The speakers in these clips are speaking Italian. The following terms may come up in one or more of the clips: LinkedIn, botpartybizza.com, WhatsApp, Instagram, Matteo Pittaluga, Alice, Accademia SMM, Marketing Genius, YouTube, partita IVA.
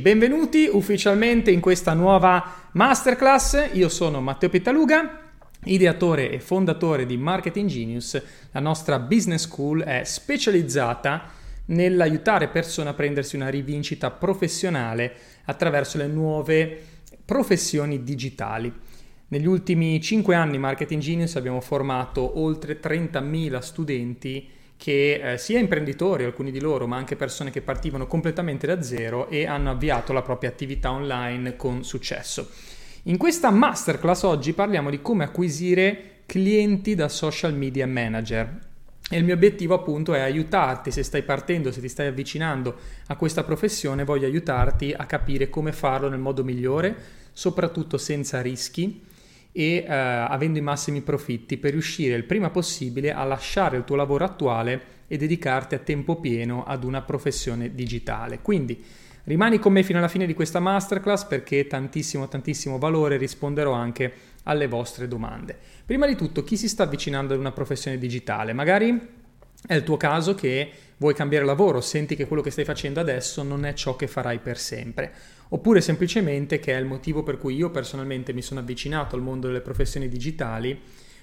Benvenuti ufficialmente in questa nuova masterclass. Io sono Matteo Pittaluga, ideatore e fondatore di Marketing Genius. La nostra business school è specializzata nell'aiutare persone a prendersi una rivincita professionale attraverso le nuove professioni digitali. Negli ultimi 5 anni Marketing Genius abbiamo formato oltre 30.000 studenti che sia imprenditori, alcuni di loro, ma anche persone che partivano completamente da zero e hanno avviato la propria attività online con successo. In questa masterclass oggi parliamo di come acquisire clienti da social media manager. E il mio obiettivo appunto è aiutarti, se stai partendo, se ti stai avvicinando a questa professione, voglio aiutarti a capire come farlo nel modo migliore, soprattutto senza rischi e avendo i massimi profitti, per riuscire il prima possibile a lasciare il tuo lavoro attuale e dedicarti a tempo pieno ad una professione digitale. Quindi rimani con me fino alla fine di questa masterclass, perché tantissimo valore, risponderò anche alle vostre domande. Prima di tutto, chi si sta avvicinando ad una professione digitale? Magari è il tuo caso che vuoi cambiare lavoro, senti che quello che stai facendo adesso non è ciò che farai per sempre, oppure semplicemente, che è il motivo per cui io personalmente mi sono avvicinato al mondo delle professioni digitali,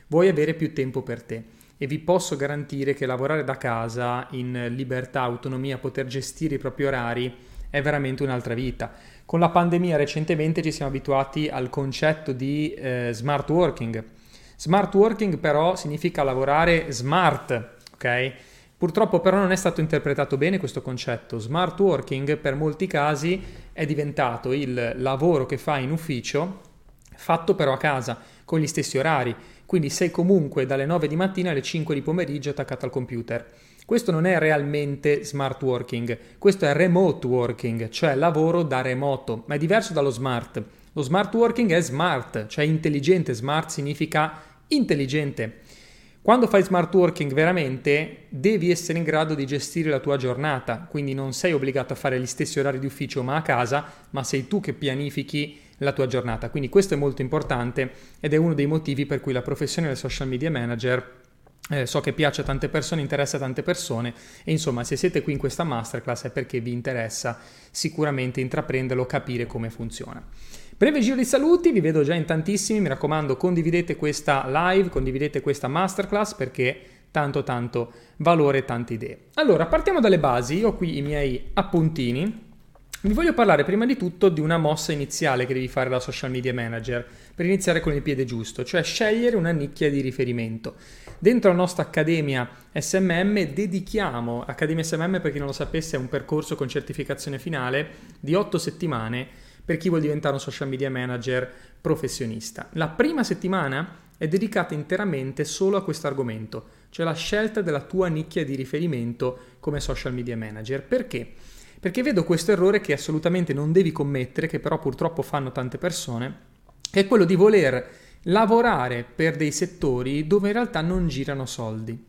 vuoi avere più tempo per te. E vi posso garantire che lavorare da casa in libertà, autonomia, poter gestire i propri orari è veramente un'altra vita. Con la pandemia recentemente ci siamo abituati al concetto di smart working. Smart working però significa lavorare smart, ok? Purtroppo però non è stato interpretato bene questo concetto. Smart working per molti casi è diventato il lavoro che fai in ufficio, fatto però a casa, con gli stessi orari. Quindi sei comunque dalle 9 di mattina alle 5 di pomeriggio attaccato al computer. Questo non è realmente smart working, questo è remote working, cioè lavoro da remoto, ma è diverso dallo smart. Lo smart working è smart, cioè intelligente. Smart significa intelligente. Quando fai smart working veramente devi essere in grado di gestire la tua giornata, quindi non sei obbligato a fare gli stessi orari di ufficio ma a casa, ma sei tu che pianifichi la tua giornata. Quindi questo è molto importante ed è uno dei motivi per cui la professione del social media manager so che piace a tante persone, interessa a tante persone, e insomma, se siete qui in questa masterclass è perché vi interessa sicuramente intraprenderlo, capire come funziona. Breve giro di saluti, vi vedo già in tantissimi, mi raccomando condividete questa live, condividete questa masterclass, perché tanto valore, tante idee. Allora, partiamo dalle basi, io ho qui i miei appuntini. Vi voglio parlare prima di tutto di una mossa iniziale che devi fare da social media manager per iniziare con il piede giusto, cioè scegliere una nicchia di riferimento. Dentro la nostra Accademia SMM dedichiamo, Accademia SMM per chi non lo sapesse è un percorso con certificazione finale di 8 settimane per chi vuol diventare un social media manager professionista. La prima settimana è dedicata interamente solo a questo argomento, cioè la scelta della tua nicchia di riferimento come social media manager. Perché? Perché vedo questo errore che assolutamente non devi commettere, che però purtroppo fanno tante persone, che è quello di voler lavorare per dei settori dove in realtà non girano soldi.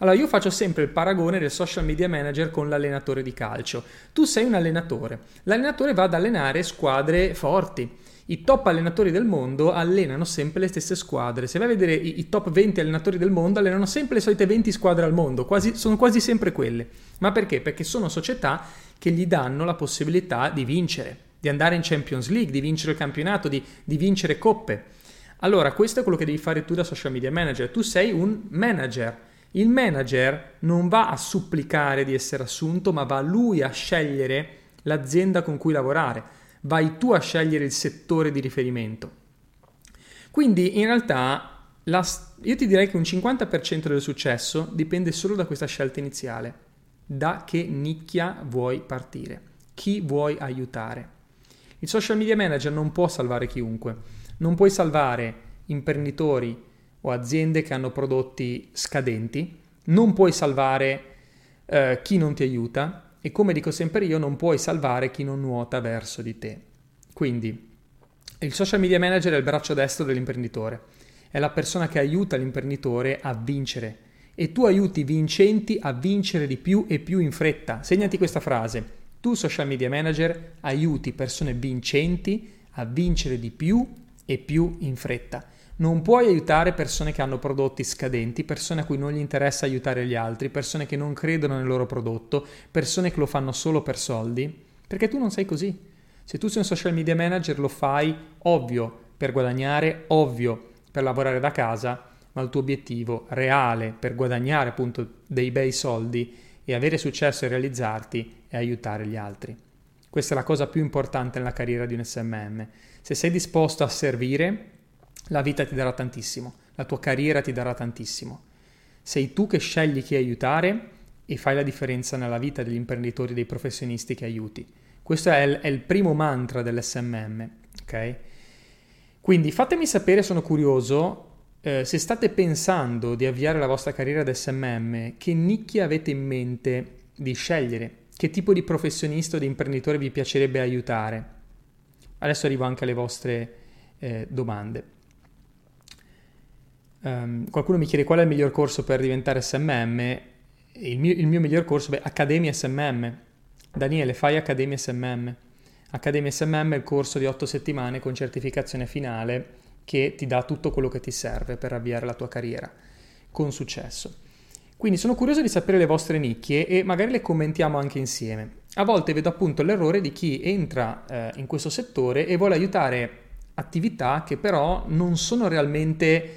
Allora, io faccio sempre il paragone del social media manager con l'allenatore di calcio. Tu sei un allenatore. L'allenatore va ad allenare squadre forti. I top allenatori del mondo allenano sempre le stesse squadre. Se vai a vedere i top 20 allenatori del mondo, allenano sempre le solite 20 squadre al mondo. Sono quasi sempre quelle. Ma perché? Perché sono società che gli danno la possibilità di vincere, di andare in Champions League, di vincere il campionato, di vincere coppe. Allora, questo è quello che devi fare tu da social media manager. Tu sei un manager. Il manager non va a supplicare di essere assunto, ma va lui a scegliere l'azienda con cui lavorare, vai tu a scegliere il settore di riferimento. Quindi in realtà io ti direi che un 50% del successo dipende solo da questa scelta iniziale, da che nicchia vuoi partire, chi vuoi aiutare. Il social media manager non può salvare chiunque, non puoi salvare imprenditori o aziende che hanno prodotti scadenti, non puoi salvare chi non ti aiuta e, come dico sempre io, non puoi salvare chi non nuota verso di te. Quindi il social media manager è il braccio destro dell'imprenditore, è la persona che aiuta l'imprenditore a vincere, e tu aiuti i vincenti a vincere di più e più in fretta. Segnati questa frase: tu social media manager aiuti persone vincenti a vincere di più e più in fretta. Non puoi aiutare persone che hanno prodotti scadenti, persone a cui non gli interessa aiutare gli altri, persone che non credono nel loro prodotto, persone che lo fanno solo per soldi, perché tu non sei così. Se tu sei un social media manager lo fai, ovvio, per guadagnare, ovvio, per lavorare da casa, ma il tuo obiettivo reale per guadagnare appunto dei bei soldi e avere successo e realizzarti è aiutare gli altri. Questa è la cosa più importante nella carriera di un SMM. Se sei disposto a servire, la vita ti darà tantissimo, la tua carriera ti darà tantissimo. Sei tu che scegli chi aiutare e fai la differenza nella vita degli imprenditori, dei professionisti che aiuti. Questo è il primo mantra dell'SMM, ok? Quindi fatemi sapere, sono curioso, se state pensando di avviare la vostra carriera da SMM, che nicchia avete in mente di scegliere? Che tipo di professionista o di imprenditore vi piacerebbe aiutare? Adesso arrivo anche alle vostre domande. Qualcuno mi chiede qual è il miglior corso per diventare SMM. Il mio miglior corso è Accademia SMM. Daniele, fai Accademia SMM. Accademia SMM è il corso di 8 settimane con certificazione finale che ti dà tutto quello che ti serve per avviare la tua carriera con successo. Quindi sono curioso di sapere le vostre nicchie e magari le commentiamo anche insieme. A volte vedo appunto l'errore di chi entra in questo settore e vuole aiutare attività che però non sono realmente...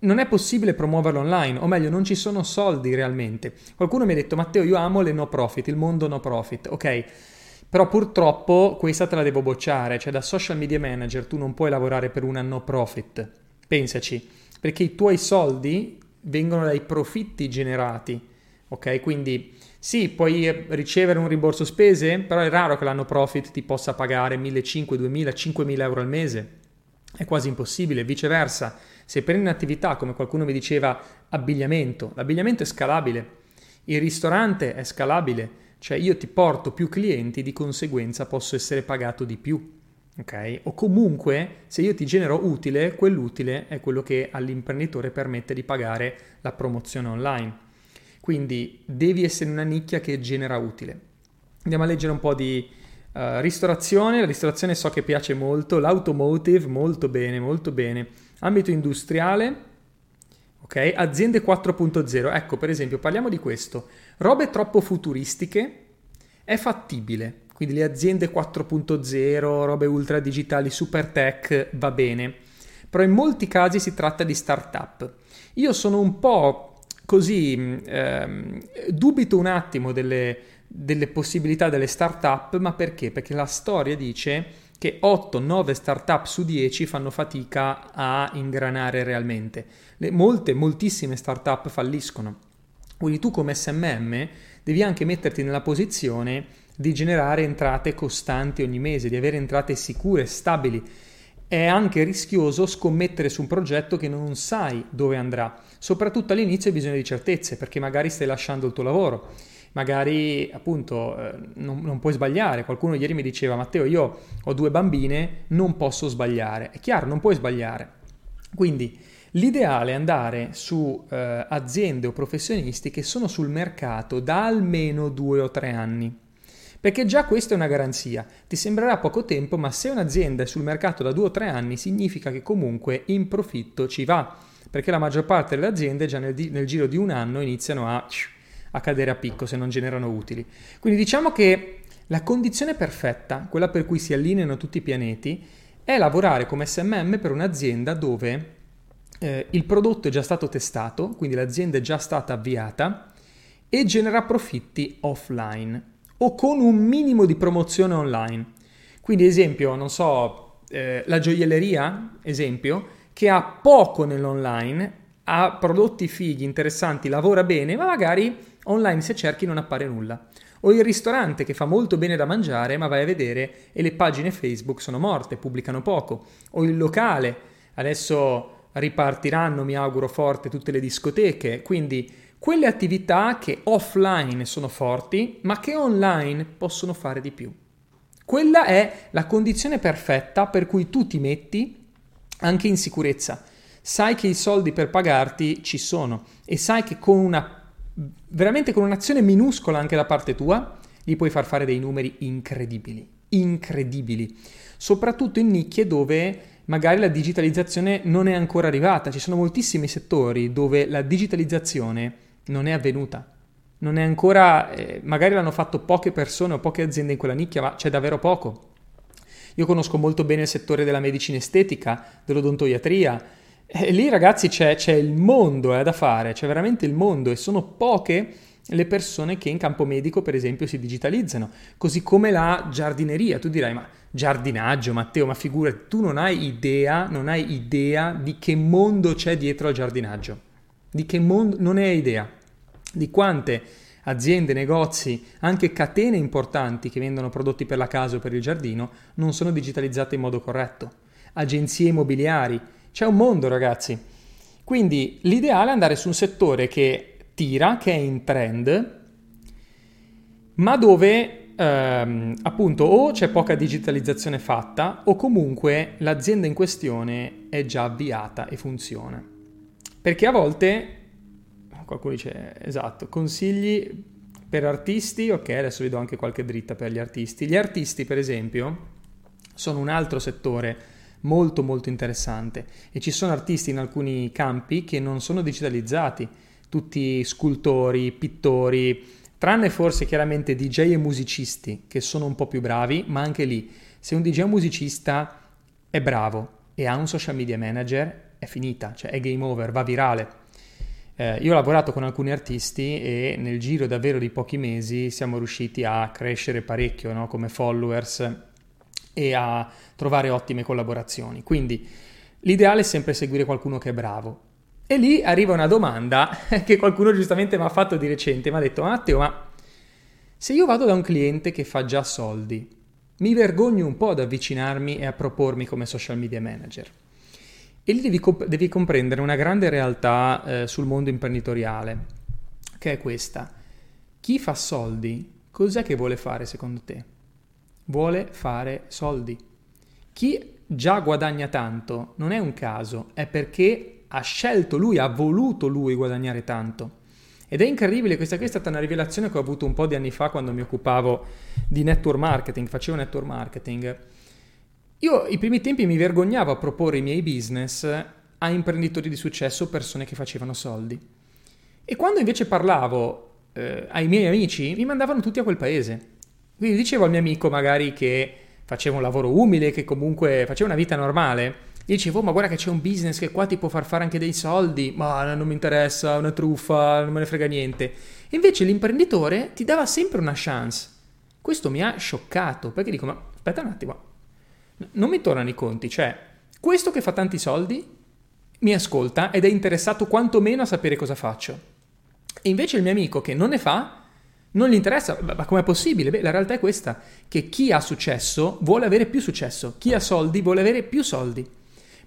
non è possibile promuoverle online, o meglio non ci sono soldi realmente. Qualcuno mi ha detto Matteo, io amo le no profit, il mondo no profit, ok? Però purtroppo questa te la devo bocciare, cioè da social media manager tu non puoi lavorare per una no profit, pensaci, perché i tuoi soldi... vengono dai profitti generati, ok? Quindi sì, puoi ricevere un rimborso spese, però è raro che la no profit ti possa pagare 1.500, 2.000, 5.000 euro al mese, è quasi impossibile. Viceversa, se prendi un'attività, come qualcuno mi diceva, abbigliamento, l'abbigliamento è scalabile, il ristorante è scalabile, cioè io ti porto più clienti, di conseguenza posso essere pagato di più. Okay? O comunque se io ti genero utile, quell'utile è quello che all'imprenditore permette di pagare la promozione online. Quindi devi essere una nicchia che genera utile. Andiamo a leggere un po' di ristorazione. La ristorazione so che piace molto, l'automotive molto bene, molto bene. Ambito industriale, ok? Aziende 4.0, ecco per esempio parliamo di questo. Robe troppo futuristiche è fattibile. Quindi le aziende 4.0, robe ultra digitali, super tech, va bene. Però in molti casi si tratta di startup. Io sono un po' così, dubito un attimo delle possibilità delle startup, ma perché? Perché la storia dice che 8-9 startup su 10 fanno fatica a ingranare realmente. Moltissime startup falliscono. Quindi tu come SMM devi anche metterti nella posizione di generare entrate costanti ogni mese, di avere entrate sicure, stabili. È anche rischioso scommettere su un progetto che non sai dove andrà. Soprattutto all'inizio hai bisogno di certezze, perché magari stai lasciando il tuo lavoro, magari appunto non puoi sbagliare. Qualcuno ieri mi diceva Matteo, io ho 2 bambine, non posso sbagliare. È chiaro, non puoi sbagliare. Quindi l'ideale è andare su aziende o professionisti che sono sul mercato da almeno 2 o 3 anni. Perché già questa è una garanzia, ti sembrerà poco tempo, ma se un'azienda è sul mercato da 2 o 3 anni significa che comunque in profitto ci va, perché la maggior parte delle aziende già nel giro di 1 anno iniziano a cadere a picco se non generano utili. Quindi diciamo che la condizione perfetta, quella per cui si allineano tutti i pianeti, è lavorare come SMM per un'azienda dove il prodotto è già stato testato, quindi l'azienda è già stata avviata e genera profitti offline. O con un minimo di promozione online. Quindi esempio, non so, la gioielleria, esempio, che ha poco nell'online, ha prodotti fighi, interessanti, lavora bene, ma magari online se cerchi non appare nulla. O il ristorante che fa molto bene da mangiare, ma vai a vedere e le pagine Facebook sono morte, pubblicano poco. O il locale, adesso ripartiranno, mi auguro forte, tutte le discoteche, quindi... quelle attività che offline sono forti, ma che online possono fare di più. Quella è la condizione perfetta per cui tu ti metti anche in sicurezza. Sai che i soldi per pagarti ci sono e sai che con un'azione minuscola anche da parte tua, gli puoi far fare dei numeri incredibili, incredibili. Soprattutto in nicchie dove magari la digitalizzazione non è ancora arrivata. Ci sono moltissimi settori dove la digitalizzazione non è avvenuta. non è ancora, magari l'hanno fatto poche persone o poche aziende in quella nicchia, ma c'è davvero poco. Io conosco molto bene il settore della medicina estetica, dell'odontoiatria, e lì ragazzi c'è il mondo da fare, c'è veramente il mondo, e sono poche le persone che in campo medico per esempio si digitalizzano, così come la giardineria. Tu dirai, ma giardinaggio Matteo, ma figurati, tu non hai idea di che mondo c'è dietro al giardinaggio, di che mondo, non hai idea di quante aziende, negozi, anche catene importanti che vendono prodotti per la casa o per il giardino non sono digitalizzate in modo corretto, agenzie immobiliari, c'è un mondo ragazzi. Quindi l'ideale è andare su un settore che tira, che è in trend, ma dove appunto o c'è poca digitalizzazione fatta o comunque l'azienda in questione è già avviata e funziona. Perché a volte qualcuno dice, esatto, consigli per artisti, ok, adesso vi do anche qualche dritta per gli artisti. Gli artisti, per esempio, sono un altro settore molto molto interessante, e ci sono artisti in alcuni campi che non sono digitalizzati, tutti scultori, pittori, tranne forse chiaramente DJ e musicisti che sono un po' più bravi, ma anche lì, se un DJ o musicista è bravo e ha un social media manager, è finita, cioè è game over, va virale. Io ho lavorato con alcuni artisti e nel giro davvero di pochi mesi siamo riusciti a crescere parecchio, no? Come followers, e a trovare ottime collaborazioni. Quindi l'ideale è sempre seguire qualcuno che è bravo. E lì arriva una domanda che qualcuno giustamente mi ha fatto di recente, mi ha detto, Matteo, ma se io vado da un cliente che fa già soldi, mi vergogno un po' ad avvicinarmi e a propormi come social media manager. E lì devi comprendere una grande realtà sul mondo imprenditoriale, che è questa. Chi fa soldi, cos'è che vuole fare secondo te? Vuole fare soldi. Chi già guadagna tanto non è un caso, è perché ha scelto lui, ha voluto lui guadagnare tanto. Ed è incredibile, questa è stata una rivelazione che ho avuto un po' di anni fa quando mi occupavo di network marketing, facevo network marketing. Io i primi tempi mi vergognavo a proporre i miei business a imprenditori di successo, persone che facevano soldi. E quando invece parlavo ai miei amici, mi mandavano tutti a quel paese. Quindi dicevo al mio amico magari che faceva un lavoro umile, che comunque faceva una vita normale, gli dicevo, ma guarda che c'è un business che qua ti può far fare anche dei soldi, ma non mi interessa, è una truffa, non me ne frega niente. E invece l'imprenditore ti dava sempre una chance. Questo mi ha scioccato, perché dico, ma aspetta un attimo, non mi tornano i conti, cioè questo che fa tanti soldi mi ascolta ed è interessato quantomeno a sapere cosa faccio, e invece il mio amico che non ne fa non gli interessa. Ma com'è possibile? Beh, la realtà è questa, che chi ha successo vuole avere più successo, chi ha soldi vuole avere più soldi,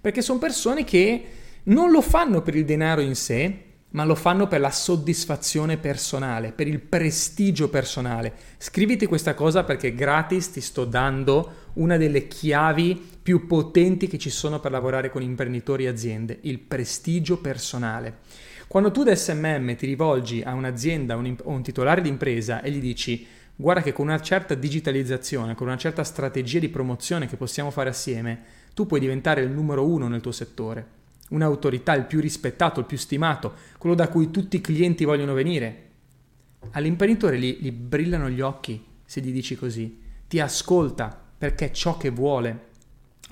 perché sono persone che non lo fanno per il denaro in sé, ma lo fanno per la soddisfazione personale, per il prestigio personale. Scriviti questa cosa, perché gratis ti sto dando una delle chiavi più potenti che ci sono per lavorare con imprenditori e aziende, il prestigio personale. Quando tu da SMM ti rivolgi a un'azienda o un titolare di impresa e gli dici, guarda che con una certa digitalizzazione, con una certa strategia di promozione che possiamo fare assieme, tu puoi diventare il numero 1 nel tuo settore, un'autorità, il più rispettato, il più stimato, quello da cui tutti i clienti vogliono venire. All'imprenditore gli brillano gli occhi se gli dici così, ti ascolta perché è ciò che vuole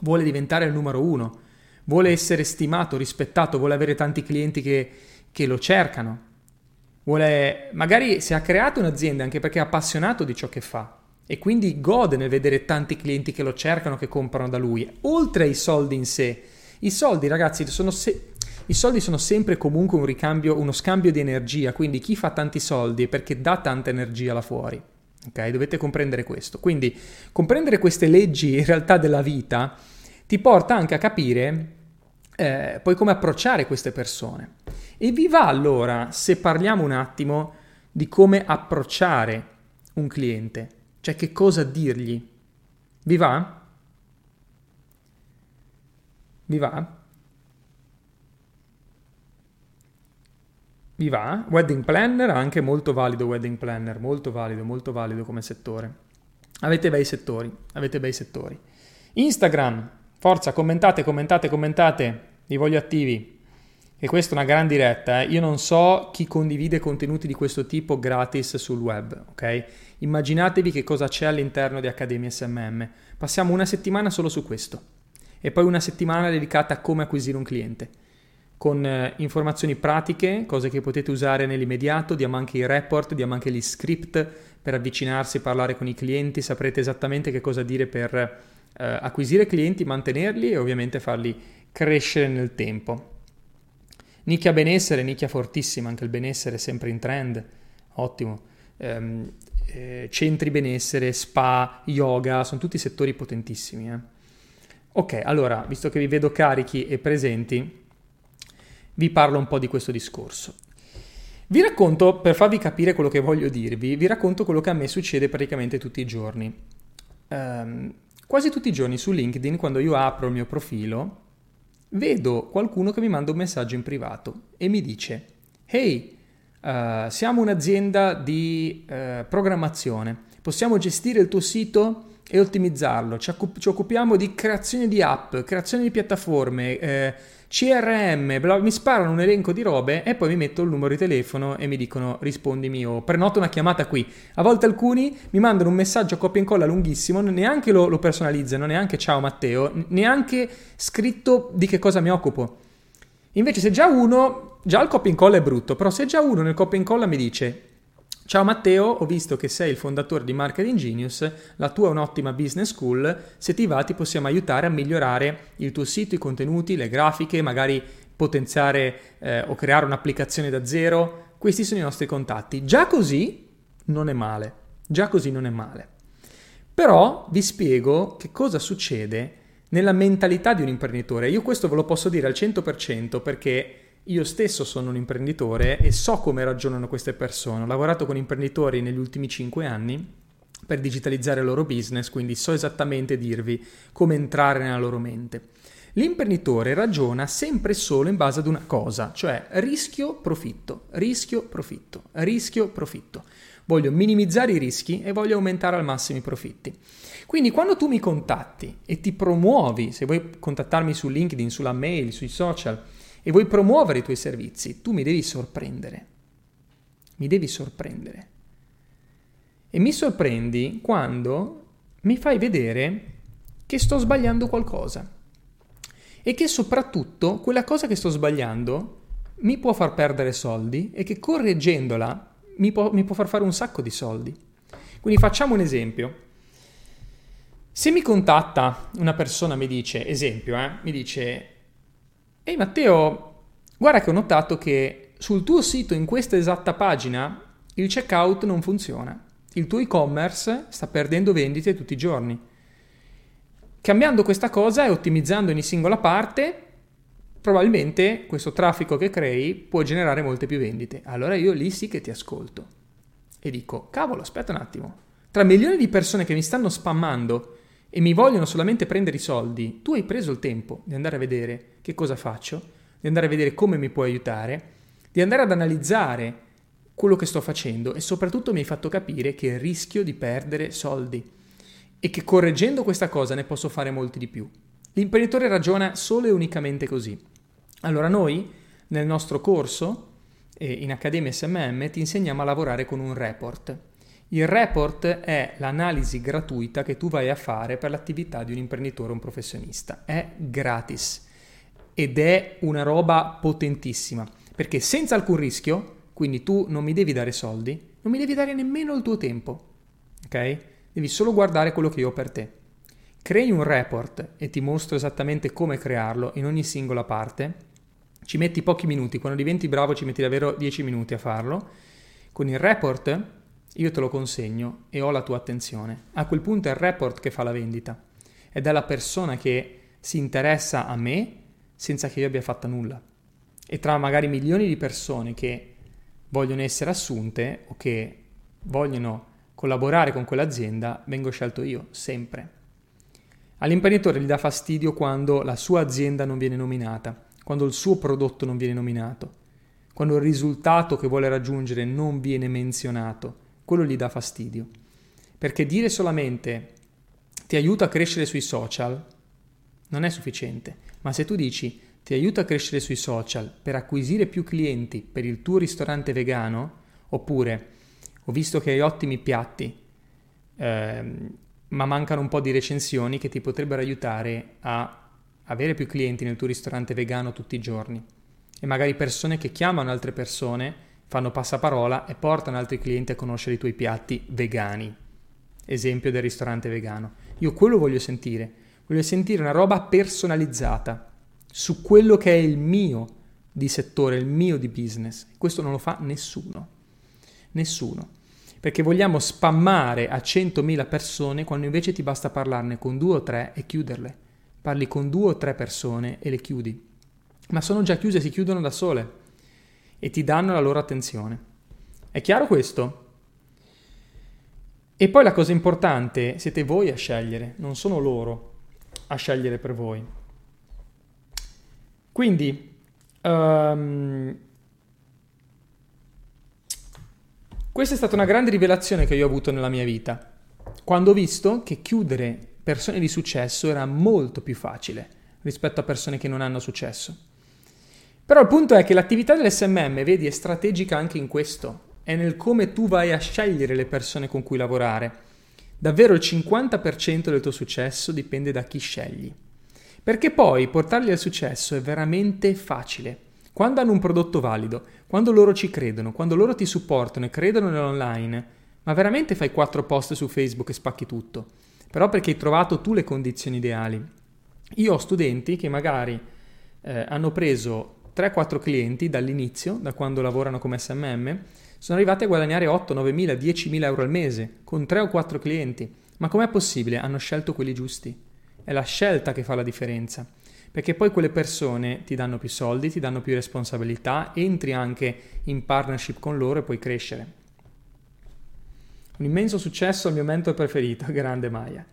diventare il numero 1, vuole essere stimato, rispettato, vuole avere tanti clienti che lo cercano, vuole, magari se ha creato un'azienda anche perché è appassionato di ciò che fa e quindi gode nel vedere tanti clienti che lo cercano, che comprano da lui, oltre ai soldi in sé. I soldi, ragazzi, sono sempre comunque un ricambio, uno scambio di energia, quindi chi fa tanti soldi è perché dà tanta energia là fuori, ok? Dovete comprendere questo. Quindi comprendere queste leggi in realtà della vita ti porta anche a capire poi come approcciare queste persone. E vi va allora se parliamo un attimo di come approcciare un cliente, cioè che cosa dirgli. Vi va? Vi va? Vi va? Wedding planner, anche molto valido wedding planner, molto valido come settore. Avete bei settori. Instagram, forza, commentate, vi voglio attivi. E questa è una gran diretta, eh. Io non so chi condivide contenuti di questo tipo gratis sul web, ok? Immaginatevi che cosa c'è all'interno di Accademia SMM. Passiamo una settimana solo su questo e poi una settimana dedicata a come acquisire un cliente, con informazioni pratiche, cose che potete usare nell'immediato. Diamo anche i report, diamo anche gli script per avvicinarsi, parlare con i clienti, saprete esattamente che cosa dire per acquisire clienti, mantenerli e ovviamente farli crescere nel tempo. Nicchia benessere, nicchia fortissima, anche il benessere è sempre in trend, ottimo. Centri benessere, spa, yoga, sono tutti settori potentissimi. Ok, allora, visto che vi vedo carichi e presenti, vi parlo un po' di questo discorso. Vi racconto, per farvi capire quello che voglio dirvi, vi racconto quello che a me succede praticamente tutti i giorni. Quasi tutti i giorni su LinkedIn, quando io apro il mio profilo, vedo qualcuno che mi manda un messaggio in privato e mi dice: «Hey, siamo un'azienda di programmazione, possiamo gestire il tuo sito e ottimizzarlo, ci occupiamo di creazione di app, creazione di piattaforme, CRM, mi sparano un elenco di robe e poi mi metto il numero di telefono e mi dicono rispondimi o prenota una chiamata qui». A volte alcuni mi mandano un messaggio a copia e incolla lunghissimo, neanche lo personalizzano, neanche ciao Matteo, neanche scritto di che cosa mi occupo. Invece se già uno, già il copia e incolla è brutto, però se già uno nel copia e incolla mi dice: «Ciao Matteo, ho visto che sei il fondatore di Marketing Genius, la tua è un'ottima business school, se ti va ti possiamo aiutare a migliorare il tuo sito, i contenuti, le grafiche, magari potenziare o creare un'applicazione da zero, questi sono i nostri contatti». Già così non è male, già così non è male. Però vi spiego che cosa succede nella mentalità di un imprenditore. Io questo ve lo posso dire al 100% perché io stesso sono un imprenditore e so come ragionano queste persone. Ho lavorato con imprenditori negli ultimi 5 anni per digitalizzare il loro business, quindi so esattamente dirvi come entrare nella loro mente. L'imprenditore ragiona sempre e solo in base ad una cosa, cioè rischio, profitto, rischio, profitto, rischio, profitto. Voglio minimizzare i rischi e voglio aumentare al massimo i profitti. Quindi quando tu mi contatti e ti promuovi, se vuoi contattarmi su LinkedIn, sulla mail, sui social, e vuoi promuovere i tuoi servizi, tu mi devi sorprendere. Mi devi sorprendere. E mi sorprendi quando mi fai vedere che sto sbagliando qualcosa e che soprattutto quella cosa che sto sbagliando mi può far perdere soldi e che correggendola mi può far fare un sacco di soldi. Quindi facciamo un esempio. Se mi contatta una persona, mi dice, esempio, mi dice: «Ehi Matteo, guarda che ho notato che sul tuo sito, in questa esatta pagina, il checkout non funziona. Il tuo e-commerce sta perdendo vendite tutti i giorni. Cambiando questa cosa e ottimizzando ogni singola parte, probabilmente questo traffico che crei può generare molte più vendite». Allora io lì sì che ti ascolto e dico: «Cavolo, aspetta un attimo. Tra milioni di persone che mi stanno spammando e mi vogliono solamente prendere i soldi, tu hai preso il tempo di andare a vedere che cosa faccio, di andare a vedere come mi puoi aiutare, di andare ad analizzare quello che sto facendo e soprattutto mi hai fatto capire che rischio di perdere soldi e che correggendo questa cosa ne posso fare molti di più». L'imprenditore ragiona solo e unicamente così. Allora noi nel nostro corso in Accademia SMM ti insegniamo a lavorare con un report. Il report è l'analisi gratuita che tu vai a fare per l'attività di un imprenditore o un professionista. È gratis ed è una roba potentissima perché senza alcun rischio, quindi tu non mi devi dare soldi, non mi devi dare nemmeno il tuo tempo, ok? Devi solo guardare quello che io ho per te. Crei un report e ti mostro esattamente come crearlo in ogni singola parte. Ci metti pochi minuti, quando diventi bravo ci metti davvero 10 minuti a farlo. Con il report io te lo consegno e ho la tua attenzione. A quel punto è il report che fa la vendita ed è la persona che si interessa a me senza che io abbia fatto nulla. E tra magari milioni di persone che vogliono essere assunte o che vogliono collaborare con quell'azienda, vengo scelto io, sempre. All'imprenditore gli dà fastidio quando la sua azienda non viene nominata, quando il suo prodotto non viene nominato, quando il risultato che vuole raggiungere non viene menzionato. Quello gli dà fastidio, perché dire solamente ti aiuto a crescere sui social non è sufficiente, ma se tu dici ti aiuta a crescere sui social per acquisire più clienti per il tuo ristorante vegano? Oppure, ho visto che hai ottimi piatti, ma mancano un po' di recensioni che ti potrebbero aiutare a avere più clienti nel tuo ristorante vegano tutti i giorni. E magari persone che chiamano altre persone, fanno passaparola e portano altri clienti a conoscere i tuoi piatti vegani. Esempio del ristorante vegano. Io quello voglio sentire una roba personalizzata su quello che è il mio di settore, il mio di business. Questo non lo fa nessuno, nessuno. Perché vogliamo spammare a 100.000 persone quando invece ti basta parlarne con 2 o 3 e chiuderle. Parli con 2 o 3 persone e le chiudi. Ma sono già chiuse, si chiudono da sole e ti danno la loro attenzione. È chiaro questo? E poi la cosa importante, siete voi a scegliere, non sono loro a scegliere per voi. Quindi, questa è stata una grande rivelazione che io ho avuto nella mia vita, quando ho visto che chiudere persone di successo era molto più facile rispetto a persone che non hanno successo. Però il punto è che l'attività dell'SMM, vedi, è strategica anche in questo, è nel come tu vai a scegliere le persone con cui lavorare. Davvero il 50% del tuo successo dipende da chi scegli. Perché poi portarli al successo è veramente facile. Quando hanno un prodotto valido, quando loro ci credono, quando loro ti supportano e credono nell'online, ma veramente fai 4 post su Facebook e spacchi tutto. Però perché hai trovato tu le condizioni ideali. Io ho studenti che magari hanno preso 3-4 clienti dall'inizio, da quando lavorano come SMM, sono arrivati a guadagnare 8, 9.000, 10.000 euro al mese con 3 o 4 clienti. Ma com'è possibile? Hanno scelto quelli giusti. È la scelta che fa la differenza. Perché poi quelle persone ti danno più soldi, ti danno più responsabilità, entri anche in partnership con loro e puoi crescere. Un immenso successo al mio mentor preferito, grande Maya,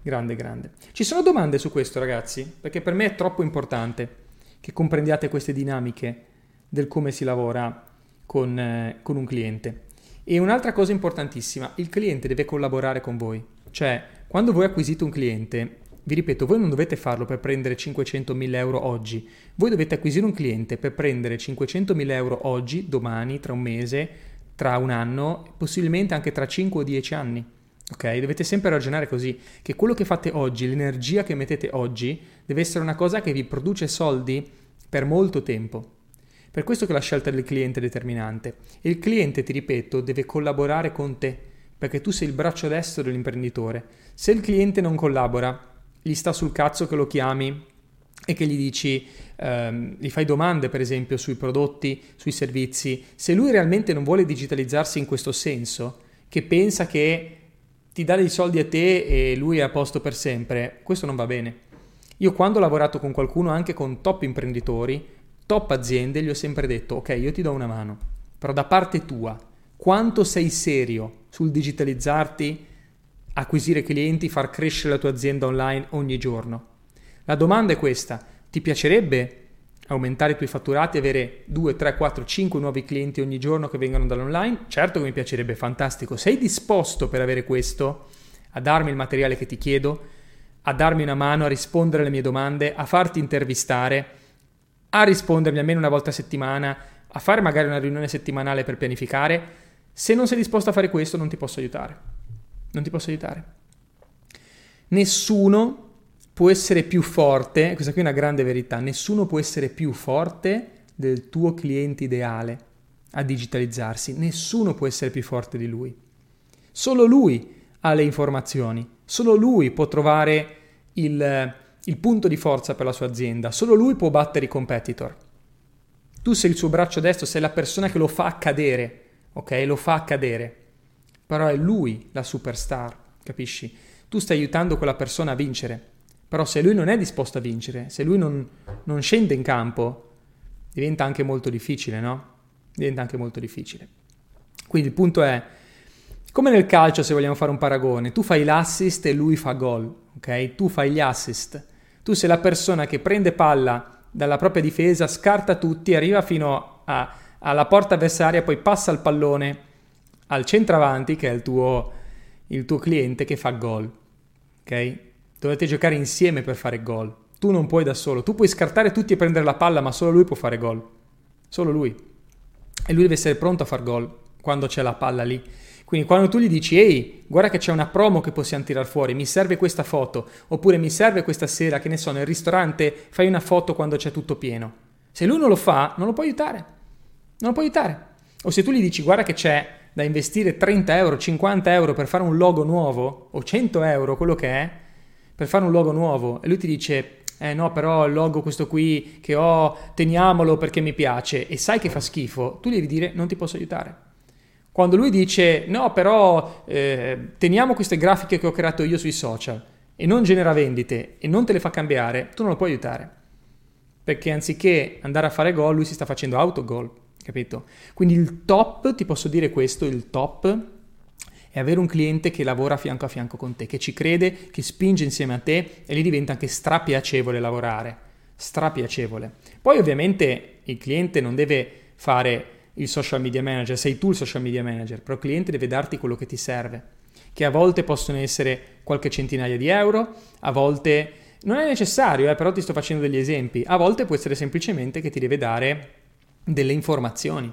grande, grande. Ci sono domande su questo, ragazzi? Perché per me è troppo importante che comprendiate queste dinamiche del come si lavora con un cliente. E un'altra cosa importantissima, il cliente deve collaborare con voi. Cioè, quando voi acquisite un cliente, vi ripeto, voi non dovete farlo per prendere 500.000 euro oggi. Voi dovete acquisire un cliente per prendere 500.000 euro oggi, domani, tra un mese, tra un anno, possibilmente anche tra 5 o 10 anni. Ok? Dovete sempre ragionare così, che quello che fate oggi, l'energia che mettete oggi, deve essere una cosa che vi produce soldi per molto tempo. Per questo che la scelta del cliente è determinante. E il cliente, ti ripeto, deve collaborare con te, perché tu sei il braccio destro dell'imprenditore. Se il cliente non collabora, gli sta sul cazzo che lo chiami e che gli dici, gli fai domande per esempio sui prodotti, sui servizi, se lui realmente non vuole digitalizzarsi in questo senso, che pensa che ti dà dei soldi a te e lui è a posto per sempre, questo non va bene. Io quando ho lavorato con qualcuno, anche con top imprenditori, top aziende, gli ho sempre detto, ok, io ti do una mano, però da parte tua, quanto sei serio sul digitalizzarti, acquisire clienti, far crescere la tua azienda online ogni giorno? La domanda è questa: ti piacerebbe aumentare i tuoi fatturati, avere 2, 3, 4, 5 nuovi clienti ogni giorno che vengono dall'online? Certo che mi piacerebbe, fantastico. Sei disposto per avere questo a darmi il materiale che ti chiedo, a darmi una mano, a rispondere alle mie domande, a farti intervistare, a rispondermi almeno una volta a settimana, a fare magari una riunione settimanale per pianificare? Se non sei disposto a fare questo, non ti posso aiutare. Non ti posso aiutare. Nessuno può essere più forte, questa qui è una grande verità, nessuno può essere più forte del tuo cliente ideale a digitalizzarsi, nessuno può essere più forte di lui. Solo lui ha le informazioni, solo lui può trovare il punto di forza per la sua azienda, solo lui può battere i competitor. Tu sei il suo braccio destro, sei la persona che lo fa cadere, ok? Lo fa cadere. Però è lui la superstar, capisci? Tu stai aiutando quella persona a vincere, però se lui non è disposto a vincere, se lui non scende in campo, diventa anche molto difficile, no? Diventa anche molto difficile. Quindi il punto è, come nel calcio, se vogliamo fare un paragone, tu fai l'assist e lui fa gol, ok? Tu fai gli assist. Tu sei la persona che prende palla dalla propria difesa, scarta tutti, arriva fino alla porta avversaria, poi passa il pallone al centravanti, che è il tuo cliente, che fa gol, ok? Dovete giocare insieme per fare gol. Tu non puoi da solo, tu puoi scartare tutti e prendere la palla, ma solo lui può fare gol, solo lui, e lui deve essere pronto a far gol quando c'è la palla lì. Quindi quando tu gli dici: ehi, guarda che c'è una promo che possiamo tirar fuori, mi serve questa foto, oppure mi serve questa sera, che ne so, nel ristorante fai una foto quando c'è tutto pieno, se lui non lo fa non lo puoi aiutare, non lo puoi aiutare. O se tu gli dici: guarda che c'è da investire 30 euro, 50 euro per fare un logo nuovo, o 100 euro, quello che è, per fare un logo nuovo, e lui ti dice: no, però il logo questo qui che ho, teniamolo perché mi piace, e sai che fa schifo, tu devi dire: non ti posso aiutare. Quando lui dice: no, però teniamo queste grafiche che ho creato io sui social, e non genera vendite e non te le fa cambiare, tu non lo puoi aiutare, perché anziché andare a fare gol lui si sta facendo autogol, capito? Quindi il top, ti posso dire questo, il top è avere un cliente che lavora fianco a fianco con te, che ci crede, che spinge insieme a te, e lì diventa anche strapiacevole lavorare, strapiacevole. Poi ovviamente il cliente non deve fare il social media manager, sei tu il social media manager, però il cliente deve darti quello che ti serve, che a volte possono essere qualche centinaia di euro, a volte non è necessario, però ti sto facendo degli esempi, a volte può essere semplicemente che ti deve dare delle informazioni,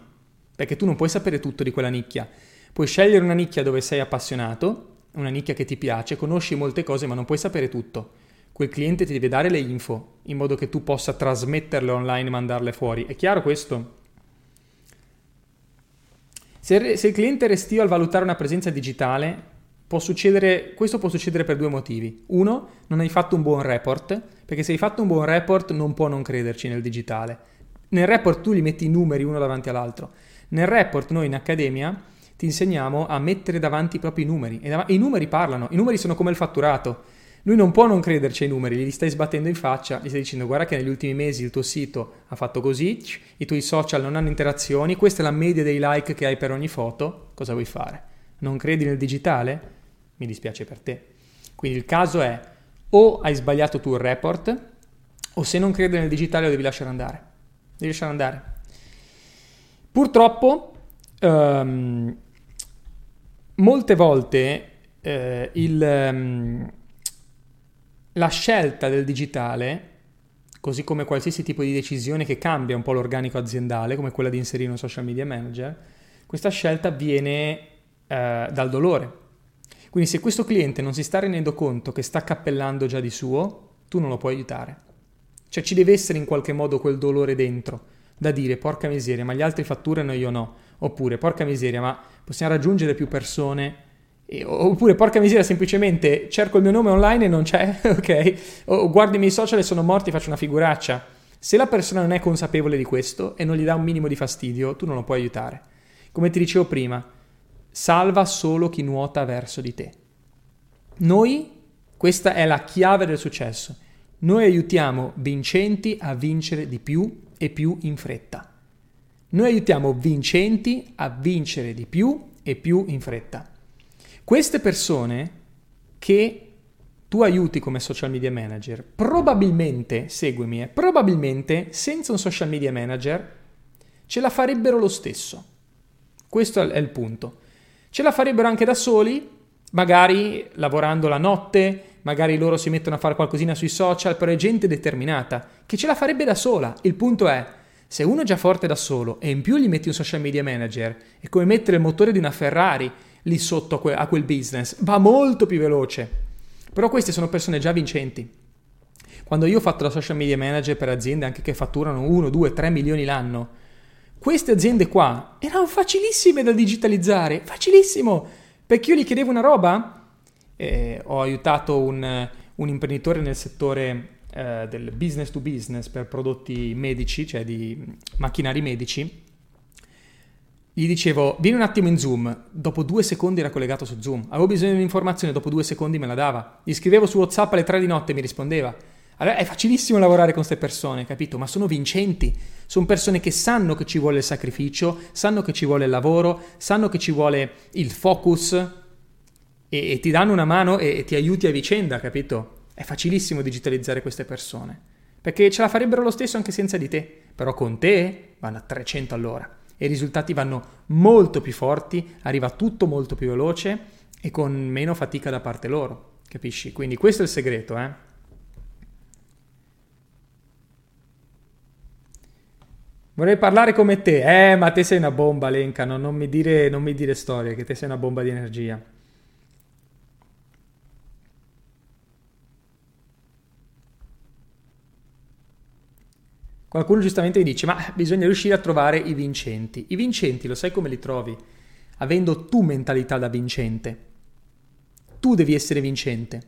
perché tu non puoi sapere tutto di quella nicchia. Puoi scegliere una nicchia dove sei appassionato, una nicchia che ti piace, conosci molte cose ma non puoi sapere tutto. Quel cliente ti deve dare le info in modo che tu possa trasmetterle online e mandarle fuori. È chiaro questo? Se il cliente è restio al valutare una presenza digitale, questo può succedere per due motivi. Uno, non hai fatto un buon report, perché se hai fatto un buon report non può non crederci nel digitale. Nel report tu li metti i numeri uno davanti all'altro. Nel report noi in accademia ti insegniamo a mettere davanti i propri numeri, e i numeri parlano, i numeri sono come il fatturato. Lui non può non crederci ai numeri, gli stai sbattendo in faccia, gli stai dicendo: guarda che negli ultimi mesi il tuo sito ha fatto così, i tuoi social non hanno interazioni, questa è la media dei like che hai per ogni foto, cosa vuoi fare? Non credi nel digitale? Mi dispiace per te. Quindi il caso è: o hai sbagliato tu il report, o se non credi nel digitale lo devi lasciare andare, devi lasciare andare. Purtroppo molte volte la scelta del digitale, così come qualsiasi tipo di decisione che cambia un po' l'organico aziendale, come quella di inserire un social media manager, questa scelta viene dal dolore. Quindi se questo cliente non si sta rendendo conto che sta cappellando già di suo, tu non lo puoi aiutare. Cioè ci deve essere in qualche modo quel dolore dentro, da dire: porca miseria, ma gli altri fatturano e io no, oppure porca miseria, ma possiamo raggiungere più persone, oppure porca miseria, semplicemente cerco il mio nome online e non c'è, ok, o guardo i miei social e sono morti, faccio una figuraccia. Se la persona non è consapevole di questo e non gli dà un minimo di fastidio, tu non lo puoi aiutare. Come ti dicevo prima, salva solo chi nuota verso di te. Noi, questa è la chiave del successo, noi aiutiamo vincenti a vincere di più e più in fretta. Noi aiutiamo vincenti a vincere di più e più in fretta. Queste persone che tu aiuti come social media manager, probabilmente, seguimi, probabilmente senza un social media manager ce la farebbero lo stesso. Questo è il punto. Ce la farebbero anche da soli, magari lavorando la notte, magari loro si mettono a fare qualcosina sui social, però è gente determinata che ce la farebbe da sola. Il punto è: se uno è già forte da solo e in più gli metti un social media manager, è come mettere il motore di una Ferrari lì sotto a quel business, va molto più veloce. Però queste sono persone già vincenti. Quando io ho fatto la social media manager per aziende anche che fatturano 1, 2, 3 milioni l'anno, queste aziende qua erano facilissime da digitalizzare, facilissimo, perché io gli chiedevo una roba. Ho aiutato un imprenditore nel settore del business to business per prodotti medici, cioè di macchinari medici. Gli dicevo: vieni un attimo in Zoom, dopo 2 secondi era collegato su Zoom, avevo bisogno di un'informazione, dopo 2 secondi me la dava, gli scrivevo su WhatsApp alle 3 di notte e mi rispondeva. Allora è facilissimo lavorare con queste persone, capito? Ma sono vincenti, sono persone che sanno che ci vuole il sacrificio, sanno che ci vuole il lavoro, sanno che ci vuole il focus, e ti danno una mano e ti aiuti a vicenda, capito? È facilissimo digitalizzare queste persone, perché ce la farebbero lo stesso anche senza di te, però con te vanno a 300 all'ora e i risultati vanno molto più forti, arriva tutto molto più veloce e con meno fatica da parte loro, capisci? Quindi questo è il segreto, Vorrei parlare come te. Ma te sei una bomba, Lenca. Non mi dire storie, che te sei una bomba di energia. Qualcuno giustamente mi dice, ma bisogna riuscire a trovare i vincenti. I vincenti lo sai come li trovi? Avendo tu mentalità da vincente. Tu devi essere vincente,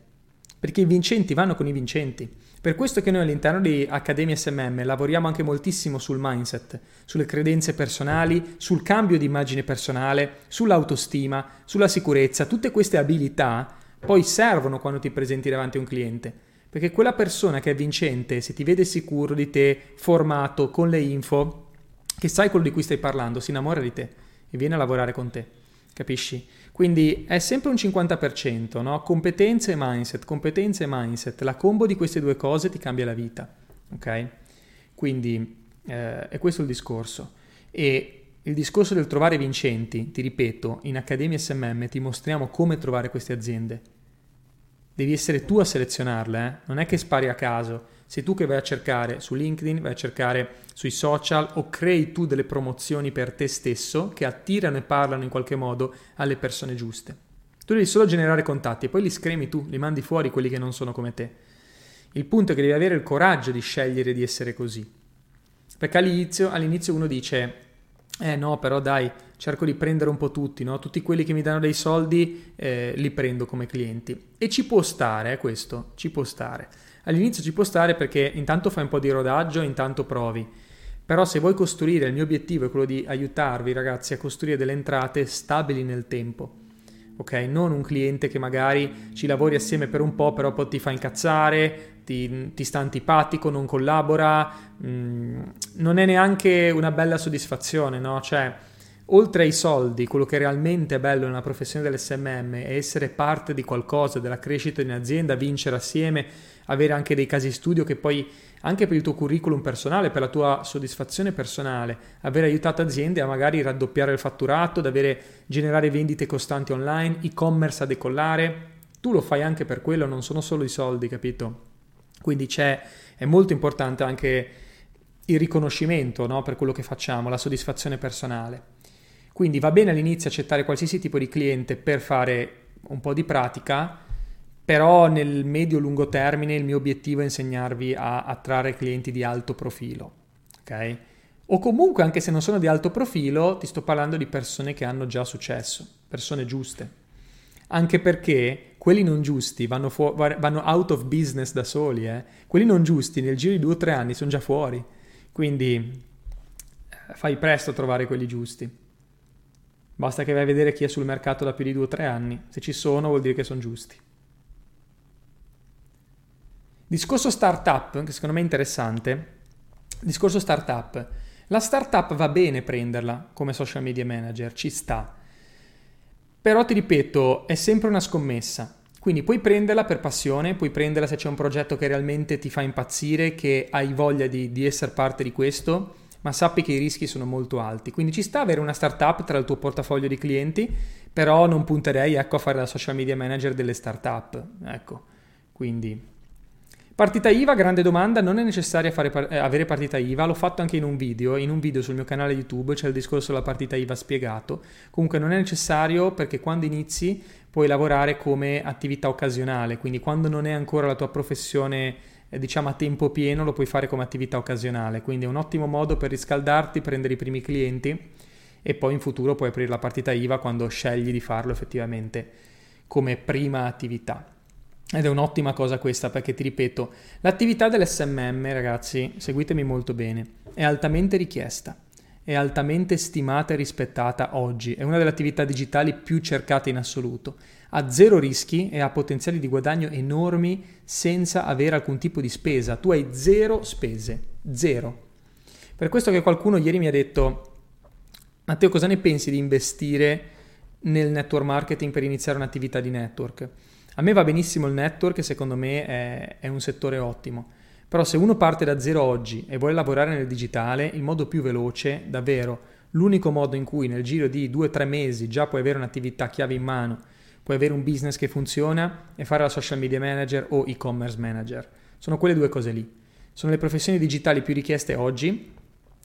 perché i vincenti vanno con i vincenti. Per questo che noi all'interno di Accademia SMM lavoriamo anche moltissimo sul mindset, sulle credenze personali, sul cambio di immagine personale, sull'autostima, sulla sicurezza. Tutte queste abilità poi servono quando ti presenti davanti a un cliente. Perché quella persona che è vincente, se ti vede sicuro di te, formato, con le info, che sai quello di cui stai parlando, si innamora di te e viene a lavorare con te, capisci? Quindi è sempre un 50%, no? Competenze e mindset, la combo di queste due cose ti cambia la vita, ok? Quindi è questo il discorso. E il discorso del trovare vincenti, ti ripeto, in Accademia SMM ti mostriamo come trovare queste aziende. Devi essere tu a selezionarle, eh? Non è che spari a caso. Sei tu che vai a cercare su LinkedIn, vai a cercare sui social o crei tu delle promozioni per te stesso che attirano e parlano in qualche modo alle persone giuste. Tu devi solo generare contatti e poi li scremi tu, li mandi fuori quelli che non sono come te. Il punto è che devi avere il coraggio di scegliere di essere così. Perché all'inizio uno dice... no, però dai, cerco di prendere un po' tutti, no? Tutti quelli che mi danno dei soldi li prendo come clienti. E ci può stare, questo, ci può stare. All'inizio ci può stare perché intanto fai un po' di rodaggio, intanto provi. Però se vuoi costruire, il mio obiettivo è quello di aiutarvi ragazzi a costruire delle entrate stabili nel tempo. Ok? Non un cliente che magari ci lavori assieme per un po', però poi ti fa incazzare... Ti sta antipatico, non collabora, non è neanche una bella soddisfazione, no? Cioè, oltre ai soldi, quello che realmente è bello nella professione dell'SMM è essere parte di qualcosa, della crescita di un'azienda, vincere assieme, avere anche dei casi studio che poi, anche per il tuo curriculum personale, per la tua soddisfazione personale, avere aiutato aziende a magari raddoppiare il fatturato, ad avere, generare vendite costanti online, e-commerce a decollare. Tu lo fai anche per quello, non sono solo i soldi, capito? Quindi è molto importante anche il riconoscimento, no? Per quello che facciamo, la soddisfazione personale. Quindi va bene all'inizio accettare qualsiasi tipo di cliente per fare un po' di pratica, però nel medio-lungo termine il mio obiettivo è insegnarvi a attrarre clienti di alto profilo, ok? O comunque anche se non sono di alto profilo, ti sto parlando di persone che hanno già successo, persone giuste. Anche perché quelli non giusti vanno out of business da soli, eh? Quelli non giusti nel giro di 2 o 3 anni sono già fuori, quindi fai presto a trovare quelli giusti. Basta che vai a vedere chi è sul mercato da più di 2 o 3 anni, se ci sono vuol dire che sono giusti. Discorso startup, che secondo me è interessante, discorso startup. La startup va bene prenderla come social media manager, ci sta. Però ti ripeto, è sempre una scommessa, quindi puoi prenderla per passione, puoi prenderla se c'è un progetto che realmente ti fa impazzire, che hai voglia di essere parte di questo, ma sappi che i rischi sono molto alti. Quindi ci sta avere una startup tra il tuo portafoglio di clienti, però non punterei a fare la social media manager delle startup, ecco, quindi. Partita IVA, grande domanda, non è necessario avere partita IVA, l'ho fatto anche in un video sul mio canale YouTube, c'è il discorso della partita IVA spiegato. Comunque non è necessario perché quando inizi puoi lavorare come attività occasionale, quindi quando non è ancora la tua professione diciamo a tempo pieno lo puoi fare come attività occasionale, quindi è un ottimo modo per riscaldarti, prendere i primi clienti e poi in futuro puoi aprire la partita IVA quando scegli di farlo effettivamente come prima attività. Ed è un'ottima cosa questa perché ti ripeto, l'attività dell'SMM ragazzi, seguitemi molto bene, è altamente richiesta, è altamente stimata e rispettata oggi, è una delle attività digitali più cercate in assoluto, ha 0 rischi e ha potenziali di guadagno enormi senza avere alcun tipo di spesa, tu hai 0 spese, 0. Per questo che qualcuno ieri mi ha detto, Matteo cosa ne pensi di investire nel network marketing per iniziare un'attività di network? A me va benissimo il network, secondo me è un settore ottimo, però se uno parte da zero oggi e vuole lavorare nel digitale, il modo più veloce, davvero, l'unico modo in cui nel giro di 2 o 3 mesi già puoi avere un'attività chiave in mano, puoi avere un business che funziona e fare la social media manager o e-commerce manager. Sono quelle 2 cose lì. Sono le professioni digitali più richieste oggi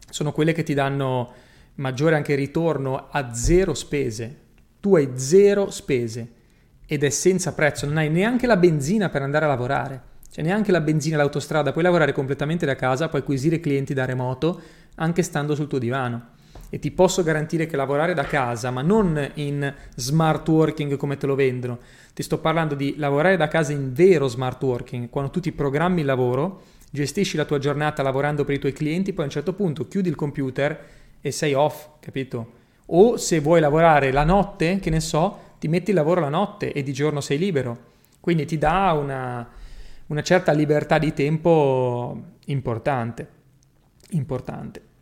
sono quelle che ti danno maggiore anche ritorno a zero spese. Tu hai zero spese ed è senza prezzo, non hai neanche la benzina per andare a lavorare, cioè neanche la benzina, l'autostrada, puoi lavorare completamente da casa, puoi acquisire clienti da remoto anche stando sul tuo divano. E ti posso garantire che lavorare da casa, ma non in smart working come te lo vendono, ti sto parlando di lavorare da casa in vero smart working, quando tu ti programmi il lavoro, gestisci la tua giornata lavorando per i tuoi clienti, poi a un certo punto chiudi il computer e sei off, capito? O se vuoi lavorare la notte, che ne so, ti metti il lavoro la notte e di giorno sei libero, quindi ti dà una certa libertà di tempo importante.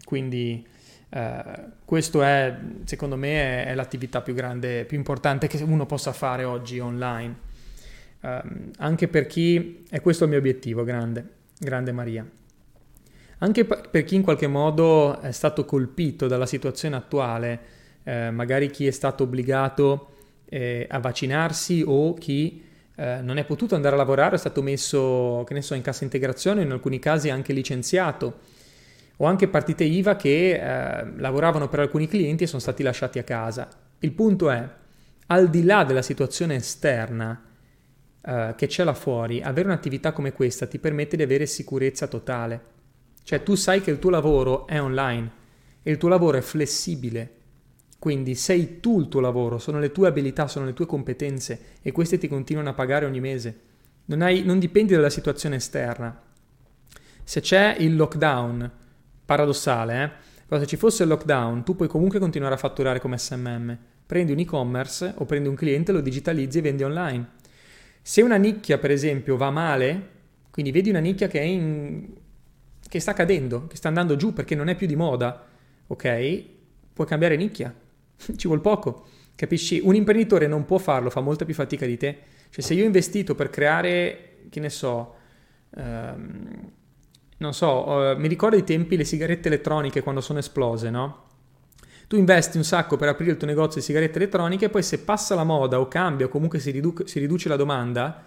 Quindi questo è, secondo me, è l'attività più grande, più importante che uno possa fare oggi online, anche per chi, e questo è il mio obiettivo grande Maria, anche per chi in qualche modo è stato colpito dalla situazione attuale, magari chi è stato obbligato a vaccinarsi o chi non è potuto andare a lavorare, è stato messo, che ne so, in cassa integrazione, in alcuni casi anche licenziato, o anche partite IVA che lavoravano per alcuni clienti e sono stati lasciati a casa. Il punto è, al di là della situazione esterna che c'è là fuori, avere un'attività come questa ti permette di avere sicurezza totale. Cioè tu sai che il tuo lavoro è online e il tuo lavoro è flessibile, quindi sei tu il tuo lavoro, sono le tue abilità, sono le tue competenze e queste ti continuano a pagare ogni mese. Non dipendi dalla situazione esterna. Se c'è il lockdown, paradossale, però se ci fosse il lockdown tu puoi comunque continuare a fatturare come SMM, prendi un e-commerce o prendi un cliente, lo digitalizzi e vendi online. Se una nicchia per esempio va male, quindi vedi una nicchia che che sta cadendo, che sta andando giù perché non è più di moda, ok? Puoi cambiare nicchia, ci vuol poco, capisci? Un imprenditore non può farlo, fa molta più fatica di te, cioè se io ho investito per creare, che ne so, mi ricordo i tempi le sigarette elettroniche quando sono esplose, no? Tu investi un sacco per aprire il tuo negozio di sigarette elettroniche e poi se passa la moda o cambia o comunque si riduce la domanda,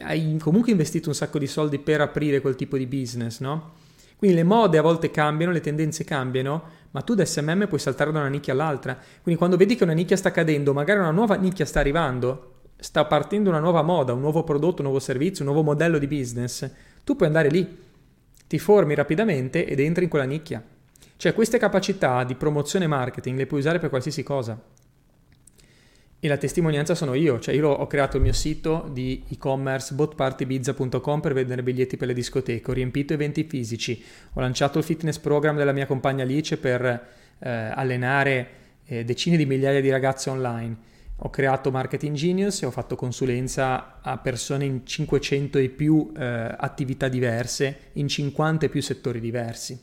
hai comunque investito un sacco di soldi per aprire quel tipo di business, no? Quindi le mode a volte cambiano, le tendenze cambiano, ma tu da SMM puoi saltare da una nicchia all'altra. Quindi quando vedi che una nicchia sta cadendo, magari una nuova nicchia sta arrivando, sta partendo una nuova moda, un nuovo prodotto, un nuovo servizio, un nuovo modello di business, tu puoi andare lì. Ti formi rapidamente ed entri in quella nicchia. Cioè queste capacità di promozione e marketing le puoi usare per qualsiasi cosa. E la testimonianza sono io. Cioè io ho creato il mio sito di e-commerce botpartybizza.com per vendere biglietti per le discoteche. Ho riempito eventi fisici. Ho lanciato il fitness program della mia compagna Alice per allenare decine di migliaia di ragazze online. Ho creato Marketing Genius e ho fatto consulenza a persone in 500 e più attività diverse, in 50 e più settori diversi,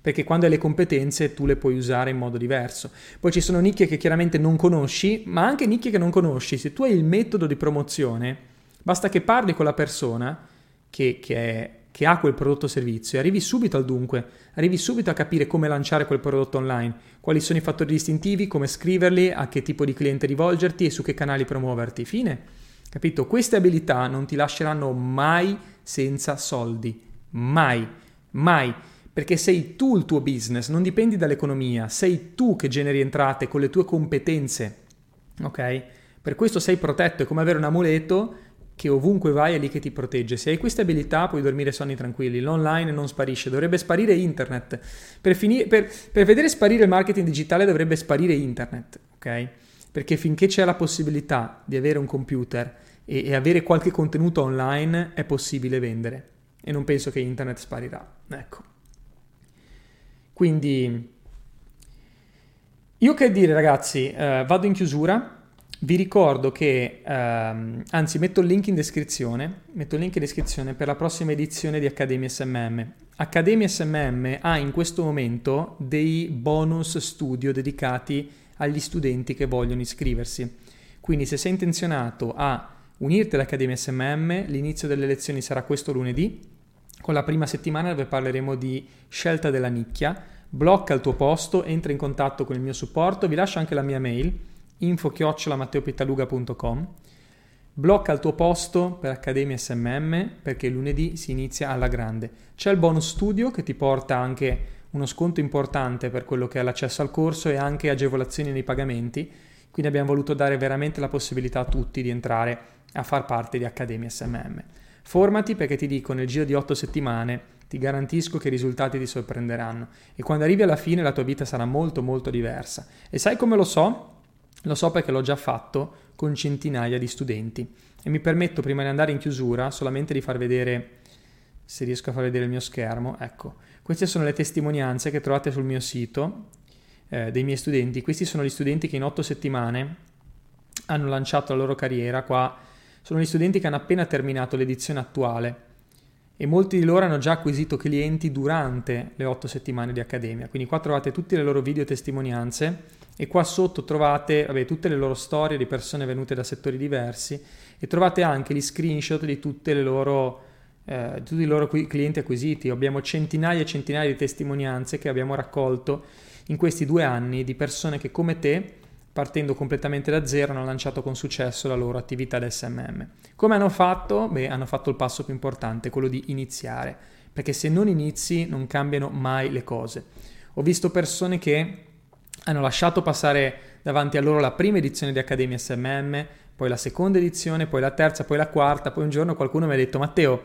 perché quando hai le competenze tu le puoi usare in modo diverso. Poi ci sono nicchie che chiaramente non conosci, ma anche nicchie che non conosci. Se tu hai il metodo di promozione, basta che parli con la persona che ha quel prodotto o servizio e arrivi subito al dunque, arrivi subito a capire come lanciare quel prodotto online, quali sono i fattori distintivi, come scriverli, a che tipo di cliente rivolgerti e su che canali promuoverti. Fine, capito? Queste abilità non ti lasceranno mai senza soldi, mai, perché sei tu il tuo business, non dipendi dall'economia, sei tu che generi entrate con le tue competenze, ok? Per questo sei protetto, è come avere un amuleto che ovunque vai è lì che ti protegge. Se hai queste abilità puoi dormire sonni tranquilli, l'online non sparisce, dovrebbe sparire internet. Per vedere sparire il marketing digitale dovrebbe sparire internet, ok? Perché finché c'è la possibilità di avere un computer e avere qualche contenuto online è possibile vendere e non penso che internet sparirà, ecco. Quindi io che dire ragazzi, vado in chiusura. Vi ricordo che, anzi metto il link in descrizione per la prossima edizione di Accademia SMM. Accademia SMM ha in questo momento dei bonus studio dedicati agli studenti che vogliono iscriversi. Quindi se sei intenzionato a unirti all'Accademia SMM, l'inizio delle lezioni sarà questo lunedì, con la prima settimana dove parleremo di scelta della nicchia. Blocca il tuo posto, entra in contatto con il mio supporto, vi lascio anche la mia mail, info@matteopittaluga.com. Blocca il tuo posto per Accademia SMM perché lunedì si inizia alla grande. C'è il bonus studio che ti porta anche uno sconto importante per quello che è l'accesso al corso e anche agevolazioni nei pagamenti, quindi abbiamo voluto dare veramente la possibilità a tutti di entrare a far parte di Accademia SMM. Formati perché ti dico, nel giro di 8 settimane ti garantisco che i risultati ti sorprenderanno e quando arrivi alla fine la tua vita sarà molto molto diversa. E sai come lo so? Lo so perché l'ho già fatto con centinaia di studenti e mi permetto, prima di andare in chiusura, solamente di far vedere, se riesco a far vedere il mio schermo, ecco, queste sono le testimonianze che trovate sul mio sito dei miei studenti. Questi sono gli studenti che in 8 settimane hanno lanciato la loro carriera. Qua sono gli studenti che hanno appena terminato l'edizione attuale e molti di loro hanno già acquisito clienti durante le 8 settimane di Accademia, quindi qua trovate tutte le loro video testimonianze e qua sotto trovate tutte le loro storie di persone venute da settori diversi e trovate anche gli screenshot di tutti i loro clienti acquisiti. Abbiamo centinaia e centinaia di testimonianze che abbiamo raccolto in questi 2 anni di persone che, come te, partendo completamente da zero, hanno lanciato con successo la loro attività da SMM. Come hanno fatto? Hanno fatto il passo più importante, quello di iniziare, perché se non inizi non cambiano mai le cose. Ho visto persone che hanno lasciato passare davanti a loro la prima edizione di Accademia SMM, poi la seconda edizione, poi la terza, poi la quarta, poi un giorno qualcuno mi ha detto: Matteo,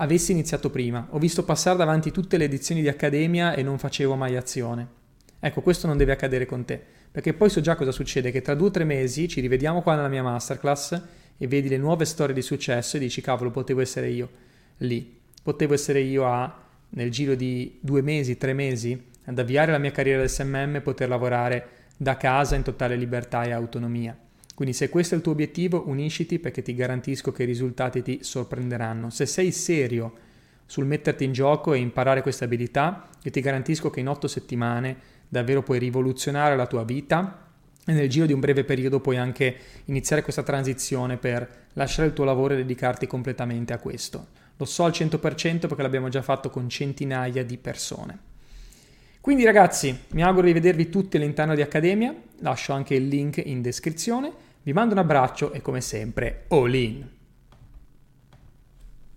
avessi iniziato prima, ho visto passare davanti tutte le edizioni di Accademia e non facevo mai azione. Ecco, questo non deve accadere con te, perché poi so già cosa succede, che tra 2 o 3 mesi ci rivediamo qua nella mia masterclass e vedi le nuove storie di successo e dici: cavolo, potevo essere io lì, potevo essere io nel giro di 2 mesi, 3 mesi, ad avviare la mia carriera da SMM e poter lavorare da casa in totale libertà e autonomia. Quindi se questo è il tuo obiettivo, unisciti, perché ti garantisco che i risultati ti sorprenderanno. Se sei serio sul metterti in gioco e imparare queste abilità, io ti garantisco che in 8 settimane davvero puoi rivoluzionare la tua vita e nel giro di un breve periodo puoi anche iniziare questa transizione per lasciare il tuo lavoro e dedicarti completamente a questo. Lo so al 100% perché l'abbiamo già fatto con centinaia di persone. Quindi ragazzi, mi auguro di vedervi tutti all'interno di Accademia, lascio anche il link in descrizione, vi mando un abbraccio e come sempre, all in!